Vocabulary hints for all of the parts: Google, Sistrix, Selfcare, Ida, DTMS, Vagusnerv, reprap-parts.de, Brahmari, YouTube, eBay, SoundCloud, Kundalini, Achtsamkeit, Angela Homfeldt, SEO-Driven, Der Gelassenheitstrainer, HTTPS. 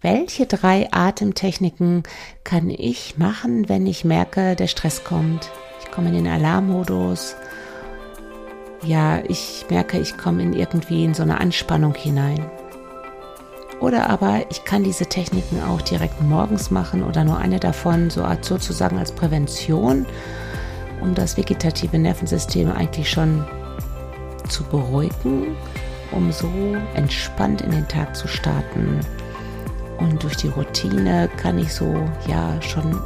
Welche 3 Atemtechniken kann ich machen, wenn ich merke, der Stress kommt? Ich komme in den Alarmmodus. Ja, ich merke, ich komme in so eine Anspannung hinein. Oder aber ich kann diese Techniken auch direkt morgens machen oder nur eine davon, so sozusagen als Prävention, um das vegetative Nervensystem eigentlich schon zu beruhigen, um so entspannt in den Tag zu starten. Und durch die Routine kann ich so ja schon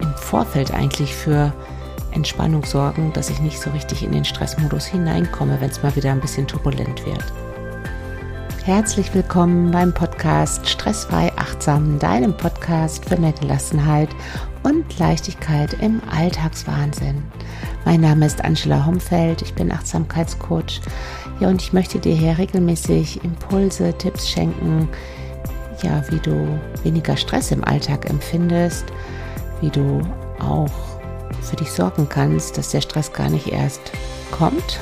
im Vorfeld eigentlich für Entspannung sorgen, dass ich nicht so richtig in den Stressmodus hineinkomme, wenn es mal wieder ein bisschen turbulent wird. Herzlich willkommen beim Podcast Stressfrei Achtsam, deinem Podcast für mehr Gelassenheit und Leichtigkeit im Alltagswahnsinn. Mein Name ist Angela Homfeldt, ich bin Achtsamkeitscoach. Ja, und ich möchte dir hier regelmäßig Impulse, Tipps schenken, ja, wie du weniger Stress im Alltag empfindest, wie du auch für dich sorgen kannst, dass der Stress gar nicht erst kommt,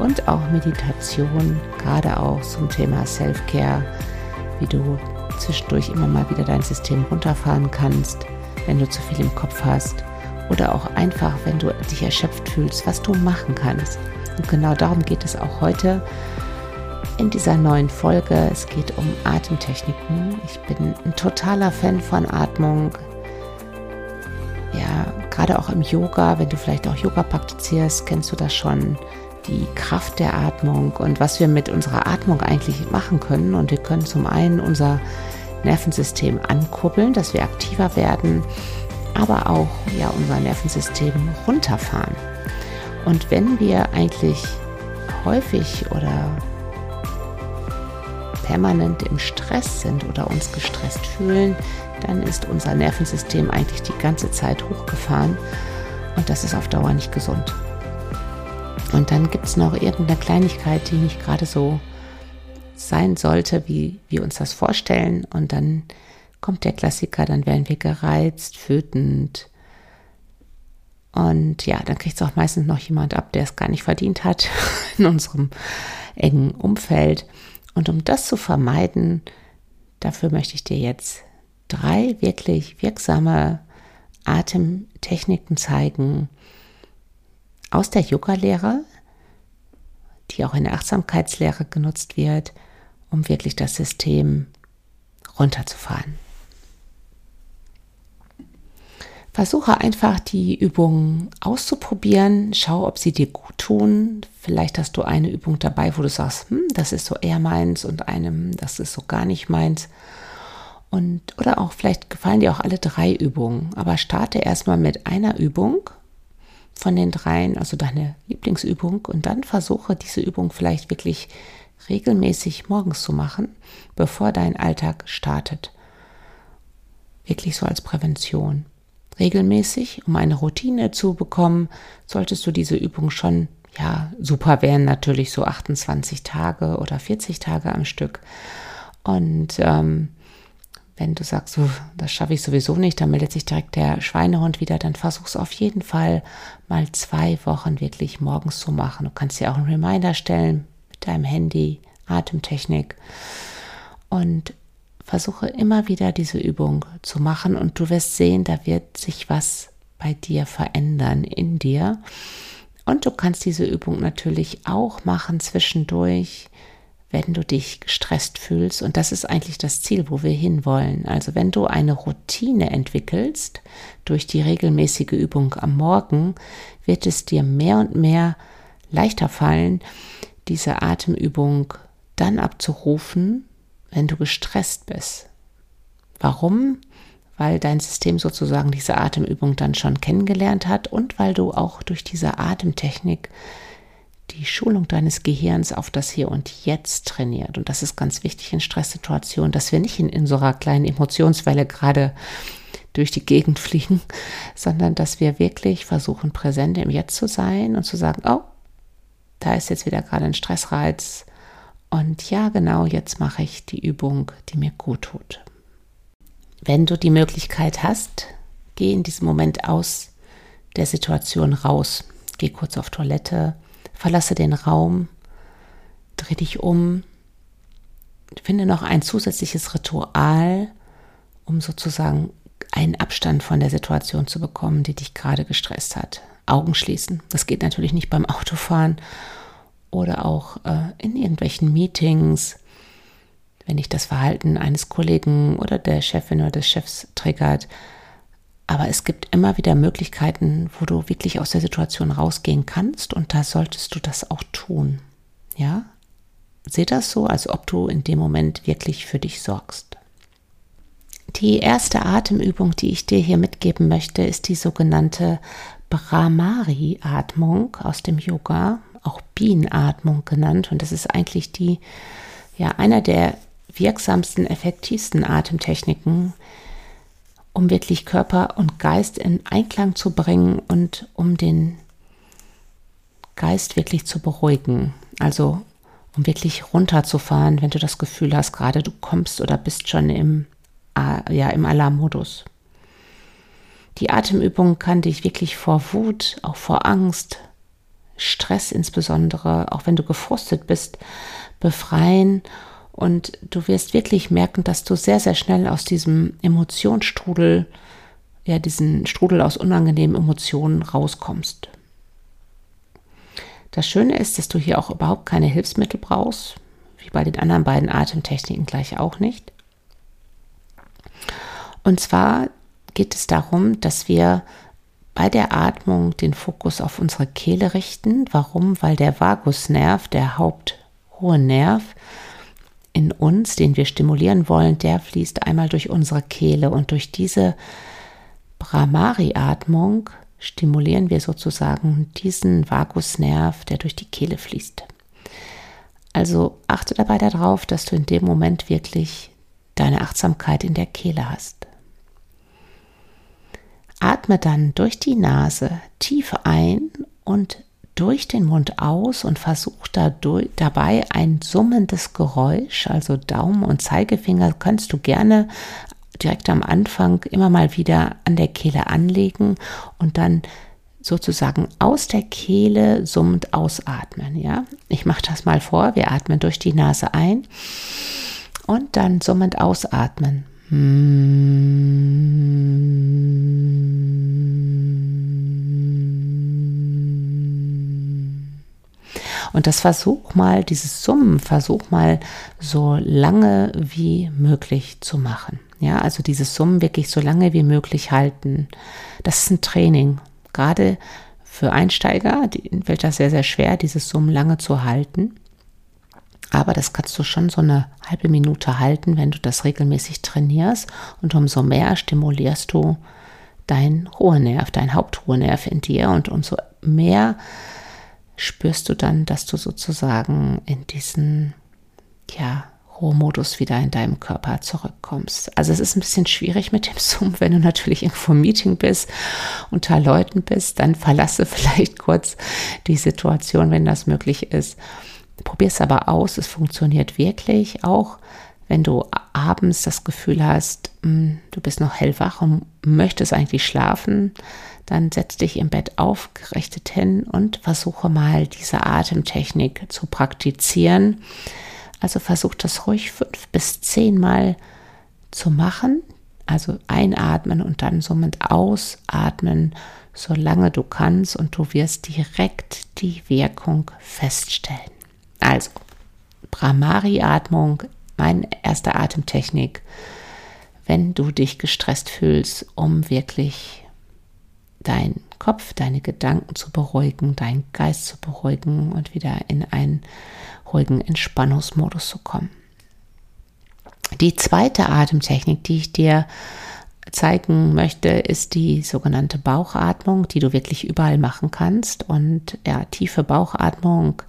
und auch Meditation, gerade auch zum Thema Self-Care, wie du zwischendurch immer mal wieder dein System runterfahren kannst, wenn du zu viel im Kopf hast, oder auch einfach, wenn du dich erschöpft fühlst, was du machen kannst. Und genau darum geht es auch heute in dieser neuen Folge. Es geht um Atemtechniken. Ich bin ein totaler Fan von Atmung. Ja, gerade auch im Yoga, wenn du vielleicht auch Yoga praktizierst, kennst du das schon, die Kraft der Atmung und was wir mit unserer Atmung eigentlich machen können. Und wir können zum einen unser Nervensystem ankurbeln, dass wir aktiver werden, aber auch ja unser Nervensystem runterfahren. Und wenn wir eigentlich häufig oder permanent im Stress sind oder uns gestresst fühlen, dann ist unser Nervensystem eigentlich die ganze Zeit hochgefahren und das ist auf Dauer nicht gesund. Und dann gibt es noch irgendeine Kleinigkeit, die nicht gerade so sein sollte, wie wir uns das vorstellen, und dann kommt der Klassiker, dann werden wir gereizt, wütend, und ja, dann kriegt es auch meistens noch jemand ab, der es gar nicht verdient hat in unserem engen Umfeld. Und um das zu vermeiden, dafür möchte ich dir jetzt 3 wirklich wirksame Atemtechniken zeigen aus der Yoga-Lehre, die auch in der Achtsamkeitslehre genutzt wird, um wirklich das System runterzufahren. Versuche einfach die Übungen auszuprobieren, schau, ob sie dir gut tun. Vielleicht hast du eine Übung dabei, wo du sagst, das ist so eher meins, und einem, das ist so gar nicht meins. Oder auch vielleicht gefallen dir auch alle 3 Übungen. Aber starte erstmal mit einer Übung von den 3, also deine Lieblingsübung, und dann versuche diese Übung vielleicht wirklich regelmäßig morgens zu machen, bevor dein Alltag startet. Wirklich so als Prävention. Regelmäßig, um eine Routine zu bekommen, solltest du diese Übung schon, ja, super wären natürlich so 28 Tage oder 40 Tage am Stück. Und wenn du sagst, so, das schaffe ich sowieso nicht, dann meldet sich direkt der Schweinehund wieder, dann versuch's auf jeden Fall mal 2 Wochen wirklich morgens zu machen. Du kannst dir auch einen Reminder stellen mit deinem Handy, Atemtechnik, und versuche immer wieder diese Übung zu machen, und du wirst sehen, da wird sich was bei dir verändern in dir. Und du kannst diese Übung natürlich auch machen zwischendurch, wenn du dich gestresst fühlst. Und das ist eigentlich das Ziel, wo wir hinwollen. Also wenn du eine Routine entwickelst durch die regelmäßige Übung am Morgen, wird es dir mehr und mehr leichter fallen, diese Atemübung dann abzurufen, wenn du gestresst bist. Warum? Weil dein System sozusagen diese Atemübung dann schon kennengelernt hat und weil du auch durch diese Atemtechnik die Schulung deines Gehirns auf das Hier und Jetzt trainiert. Und das ist ganz wichtig in Stresssituationen, dass wir nicht in unserer kleinen Emotionswelle gerade durch die Gegend fliegen, sondern dass wir wirklich versuchen, präsent im Jetzt zu sein und zu sagen, oh, da ist jetzt wieder gerade ein Stressreiz. Und ja, genau, jetzt mache ich die Übung, die mir gut tut. Wenn du die Möglichkeit hast, geh in diesem Moment aus der Situation raus. Geh kurz auf Toilette, verlasse den Raum, dreh dich um, finde noch ein zusätzliches Ritual, um sozusagen einen Abstand von der Situation zu bekommen, die dich gerade gestresst hat. Augen schließen. Das geht natürlich nicht beim Autofahren oder auch in irgendwelchen Meetings. Wenn dich das Verhalten eines Kollegen oder der Chefin oder des Chefs triggert. Aber es gibt immer wieder Möglichkeiten, wo du wirklich aus der Situation rausgehen kannst, und da solltest du das auch tun. Ja? Seh das so, als ob du in dem Moment wirklich für dich sorgst. Die erste Atemübung, die ich dir hier mitgeben möchte, ist die sogenannte Brahmari-Atmung aus dem Yoga, auch Bienenatmung genannt. Und das ist eigentlich die, ja, einer der wirksamsten, effektivsten Atemtechniken, um wirklich Körper und Geist in Einklang zu bringen und um den Geist wirklich zu beruhigen. Also um wirklich runterzufahren, wenn du das Gefühl hast, gerade du kommst oder bist schon im Alarmmodus. Die Atemübung kann dich wirklich vor Wut, auch vor Angst, Stress insbesondere, auch wenn du gefrustet bist, befreien, und du wirst wirklich merken, dass du sehr, sehr schnell aus diesem Emotionsstrudel, ja, diesen Strudel aus unangenehmen Emotionen rauskommst. Das Schöne ist, dass du hier auch überhaupt keine Hilfsmittel brauchst, wie bei den anderen beiden Atemtechniken gleich auch nicht. Und zwar geht es darum, dass wir bei der Atmung den Fokus auf unsere Kehle richten. Warum? Weil der Vagusnerv, der haupthohe Nerv in uns, den wir stimulieren wollen, der fließt einmal durch unsere Kehle. Und durch diese Brahmari-Atmung stimulieren wir sozusagen diesen Vagusnerv, der durch die Kehle fließt. Also achte dabei darauf, dass du in dem Moment wirklich deine Achtsamkeit in der Kehle hast. Atme dann durch die Nase tief ein und durch den Mund aus und versuch dabei ein summendes Geräusch, also Daumen und Zeigefinger kannst du gerne direkt am Anfang immer mal wieder an der Kehle anlegen und dann sozusagen aus der Kehle summend ausatmen. Ja? Ich mache das mal vor, wir atmen durch die Nase ein und dann summend ausatmen. Und das Summen versuch mal so lange wie möglich zu machen. Ja, also dieses Summen wirklich so lange wie möglich halten. Das ist ein Training, gerade für Einsteiger, denen fällt das sehr, sehr schwer, dieses Summen lange zu halten. Aber das kannst du schon so eine halbe Minute halten, wenn du das regelmäßig trainierst. Und umso mehr stimulierst du deinen Ruhenerv, deinen Hauptruhenerv in dir. Und umso mehr spürst du dann, dass du sozusagen in diesen, ja, Ruhemodus wieder in deinem Körper zurückkommst. Also es ist ein bisschen schwierig mit dem Zoom, wenn du natürlich irgendwo im Meeting bist, unter Leuten bist, dann verlasse vielleicht kurz die Situation, wenn das möglich ist. Probier es aber aus, es funktioniert wirklich, auch wenn du abends das Gefühl hast, du bist noch hellwach und möchtest eigentlich schlafen, dann setz dich im Bett aufgerichtet hin und versuche mal diese Atemtechnik zu praktizieren. Also versuch das ruhig 5 bis 10 Mal zu machen, also einatmen und dann somit ausatmen, solange du kannst, und du wirst direkt die Wirkung feststellen. Also, Brahmari-Atmung, meine erste Atemtechnik, wenn du dich gestresst fühlst, um wirklich deinen Kopf, deine Gedanken zu beruhigen, deinen Geist zu beruhigen und wieder in einen ruhigen Entspannungsmodus zu kommen. Die zweite Atemtechnik, die ich dir zeigen möchte, ist die sogenannte Bauchatmung, die du wirklich überall machen kannst. Und ja, tiefe Bauchatmung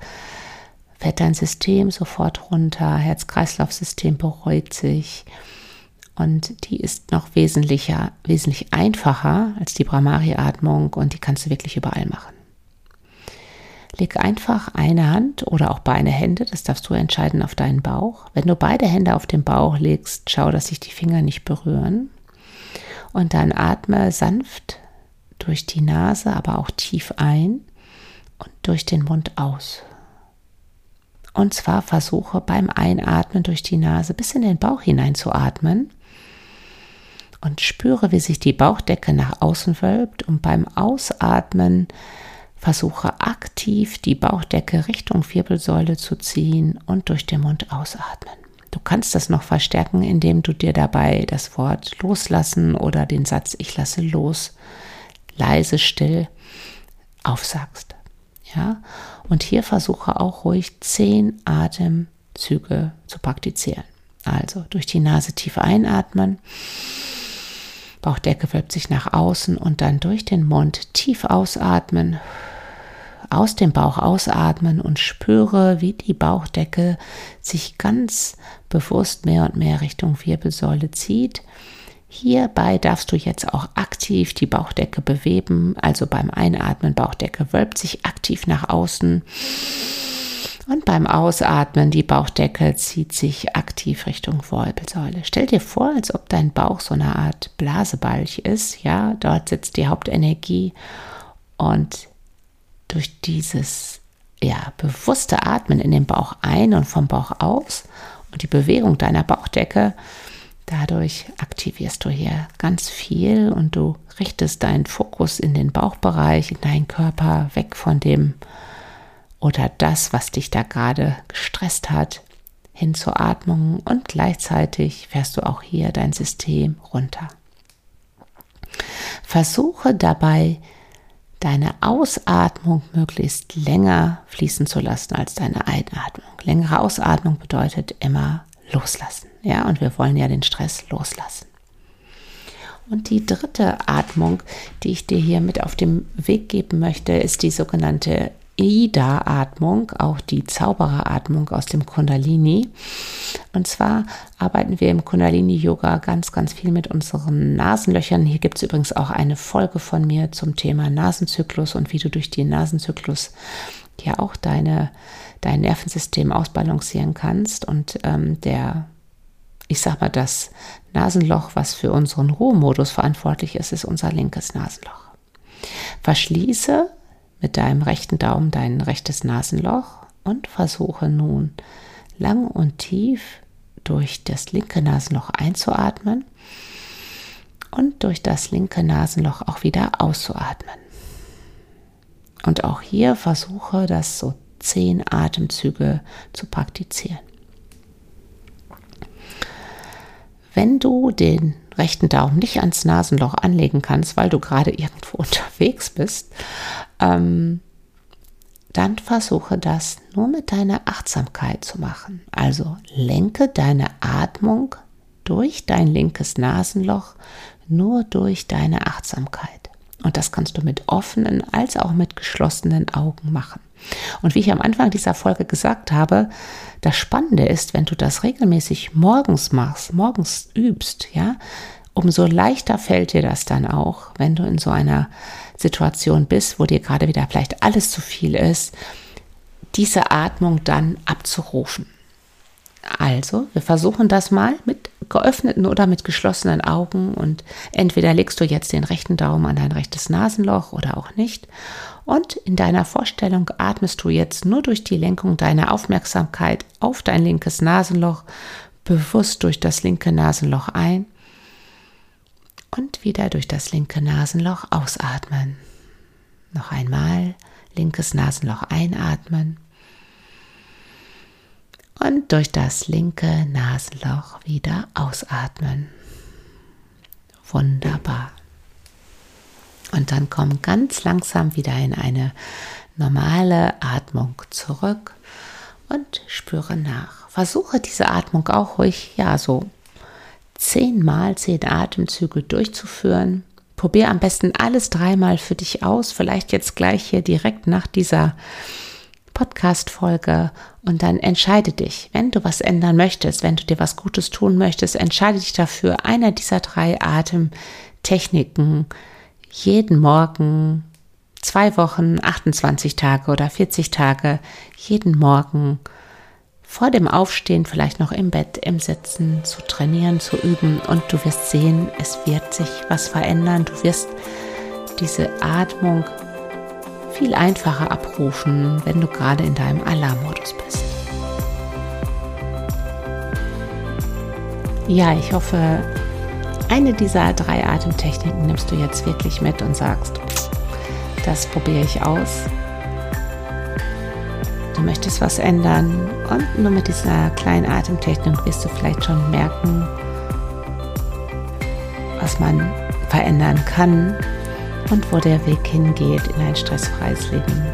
fährt dein System sofort runter, Herz-Kreislauf-System beruhigt sich, und die ist noch wesentlich einfacher als die Brahmari-Atmung, und die kannst du wirklich überall machen. Leg einfach eine Hand oder auch beide Hände, das darfst du entscheiden, auf deinen Bauch. Wenn du beide Hände auf den Bauch legst, schau, dass sich die Finger nicht berühren, und dann atme sanft durch die Nase, aber auch tief ein und durch den Mund aus. Und zwar versuche beim Einatmen durch die Nase bis in den Bauch hinein zu atmen und spüre, wie sich die Bauchdecke nach außen wölbt, und beim Ausatmen versuche aktiv die Bauchdecke Richtung Wirbelsäule zu ziehen und durch den Mund ausatmen. Du kannst das noch verstärken, indem du dir dabei das Wort loslassen oder den Satz "Ich lasse los" leise, still aufsagst. Ja? Und hier versuche auch ruhig 10 Atemzüge zu praktizieren. Also durch die Nase tief einatmen, Bauchdecke wölbt sich nach außen, und dann durch den Mund tief ausatmen, aus dem Bauch ausatmen, und spüre, wie die Bauchdecke sich ganz bewusst mehr und mehr Richtung Wirbelsäule zieht. Hierbei darfst du jetzt auch aktiv die Bauchdecke bewegen, also beim Einatmen Bauchdecke wölbt sich aktiv nach außen und beim Ausatmen die Bauchdecke zieht sich aktiv Richtung Wirbelsäule. Stell dir vor, als ob dein Bauch so eine Art Blasebalg ist, ja, dort sitzt die Hauptenergie, und durch dieses bewusste Atmen in den Bauch ein und vom Bauch aus und die Bewegung deiner Bauchdecke, dadurch aktivierst du hier ganz viel und du richtest deinen Fokus in den Bauchbereich, in deinen Körper, weg von dem oder das, was dich da gerade gestresst hat, hin zur Atmung, und gleichzeitig fährst du auch hier dein System runter. Versuche dabei, deine Ausatmung möglichst länger fließen zu lassen als deine Einatmung. Längere Ausatmung bedeutet immer loslassen, ja, und wir wollen ja den Stress loslassen. Und die dritte Atmung, die ich dir hier mit auf den Weg geben möchte, ist die sogenannte Ida-Atmung, auch die Zaubereratmung aus dem Kundalini. Und zwar arbeiten wir im Kundalini-Yoga ganz, ganz viel mit unseren Nasenlöchern. Hier gibt es übrigens auch eine Folge von mir zum Thema Nasenzyklus und wie du durch den Nasenzyklus ja auch dein Nervensystem ausbalancieren kannst. Und das Nasenloch, was für unseren Ruhemodus verantwortlich ist, ist unser linkes Nasenloch. Verschließe mit deinem rechten Daumen dein rechtes Nasenloch und versuche nun lang und tief durch das linke Nasenloch einzuatmen und durch das linke Nasenloch auch wieder auszuatmen. Und auch hier versuche, das so 10 Atemzüge zu praktizieren. Wenn du den rechten Daumen nicht ans Nasenloch anlegen kannst, weil du gerade irgendwo unterwegs bist, dann versuche das nur mit deiner Achtsamkeit zu machen. Also lenke deine Atmung durch dein linkes Nasenloch nur durch deine Achtsamkeit. Und das kannst du mit offenen als auch mit geschlossenen Augen machen. Und wie ich am Anfang dieser Folge gesagt habe, das Spannende ist, wenn du das regelmäßig morgens machst, morgens übst, ja, umso leichter fällt dir das dann auch, wenn du in so einer Situation bist, wo dir gerade wieder vielleicht alles zu viel ist, diese Atmung dann abzurufen. Also, wir versuchen das mal mit geöffneten oder mit geschlossenen Augen, und entweder legst du jetzt den rechten Daumen an dein rechtes Nasenloch oder auch nicht, und in deiner Vorstellung atmest du jetzt nur durch die Lenkung deiner Aufmerksamkeit auf dein linkes Nasenloch bewusst durch das linke Nasenloch ein und wieder durch das linke Nasenloch ausatmen. Noch einmal linkes Nasenloch einatmen und durch das linke Nasenloch wieder ausatmen. Wunderbar. Und dann komm ganz langsam wieder in eine normale Atmung zurück und spüre nach. Versuche diese Atmung auch ruhig, so 10-mal 10 Atemzüge durchzuführen. Probier am besten alles 3-mal für dich aus, vielleicht jetzt gleich hier direkt nach dieser Podcast-Folge, und dann entscheide dich, wenn du was ändern möchtest, wenn du dir was Gutes tun möchtest, entscheide dich dafür, einer dieser 3 Atemtechniken jeden Morgen, 2 Wochen, 28 Tage oder 40 Tage, jeden Morgen vor dem Aufstehen, vielleicht noch im Bett, im Sitzen zu trainieren, zu üben, und du wirst sehen, es wird sich was verändern. Du wirst diese Atmung viel einfacher abrufen, wenn du gerade in deinem Alarmmodus bist. Ja, ich hoffe, eine dieser 3 Atemtechniken nimmst du jetzt wirklich mit und sagst, das probiere ich aus. Du möchtest was ändern und nur mit dieser kleinen Atemtechnik wirst du vielleicht schon merken, was man verändern kann und wo der Weg hingeht in ein stressfreies Leben.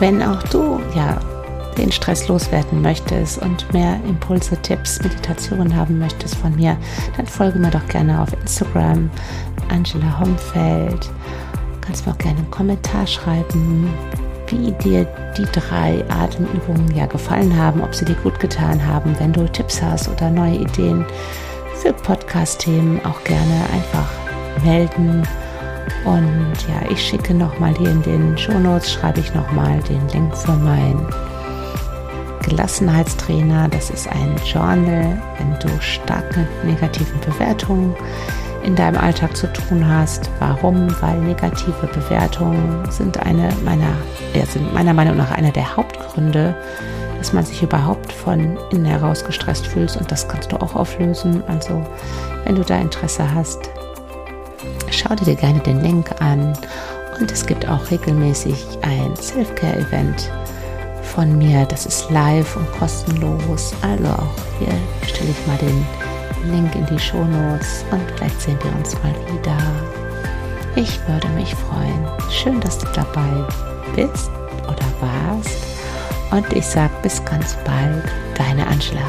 Wenn auch du den Stress loswerden möchtest und mehr Impulse, Tipps, Meditationen haben möchtest von mir, dann folge mir doch gerne auf Instagram, Angela Homfeldt. Kannst mir auch gerne einen Kommentar schreiben, wie dir die 3 Atemübungen gefallen haben, ob sie dir gut getan haben. Wenn du Tipps hast oder neue Ideen für Podcast-Themen, auch gerne einfach melden. Und ich schicke nochmal hier in den Shownotes, schreibe ich nochmal den Link für meinen Gelassenheitstrainer. Das ist ein Journal, wenn du stark mit negativen Bewertungen in deinem Alltag zu tun hast. Warum? Weil negative Bewertungen sind meiner Meinung nach einer der Hauptgründe, dass man sich überhaupt von innen heraus gestresst fühlt, und das kannst du auch auflösen. Also, wenn du da Interesse hast, schau dir gerne den Link an, und es gibt auch regelmäßig ein Self-Care-Event von mir. Das ist live und kostenlos. Also auch hier stelle ich mal den Link in die Shownotes und vielleicht sehen wir uns mal wieder. Ich würde mich freuen. Schön, dass du dabei bist oder warst. Und ich sage bis ganz bald, deine Angela.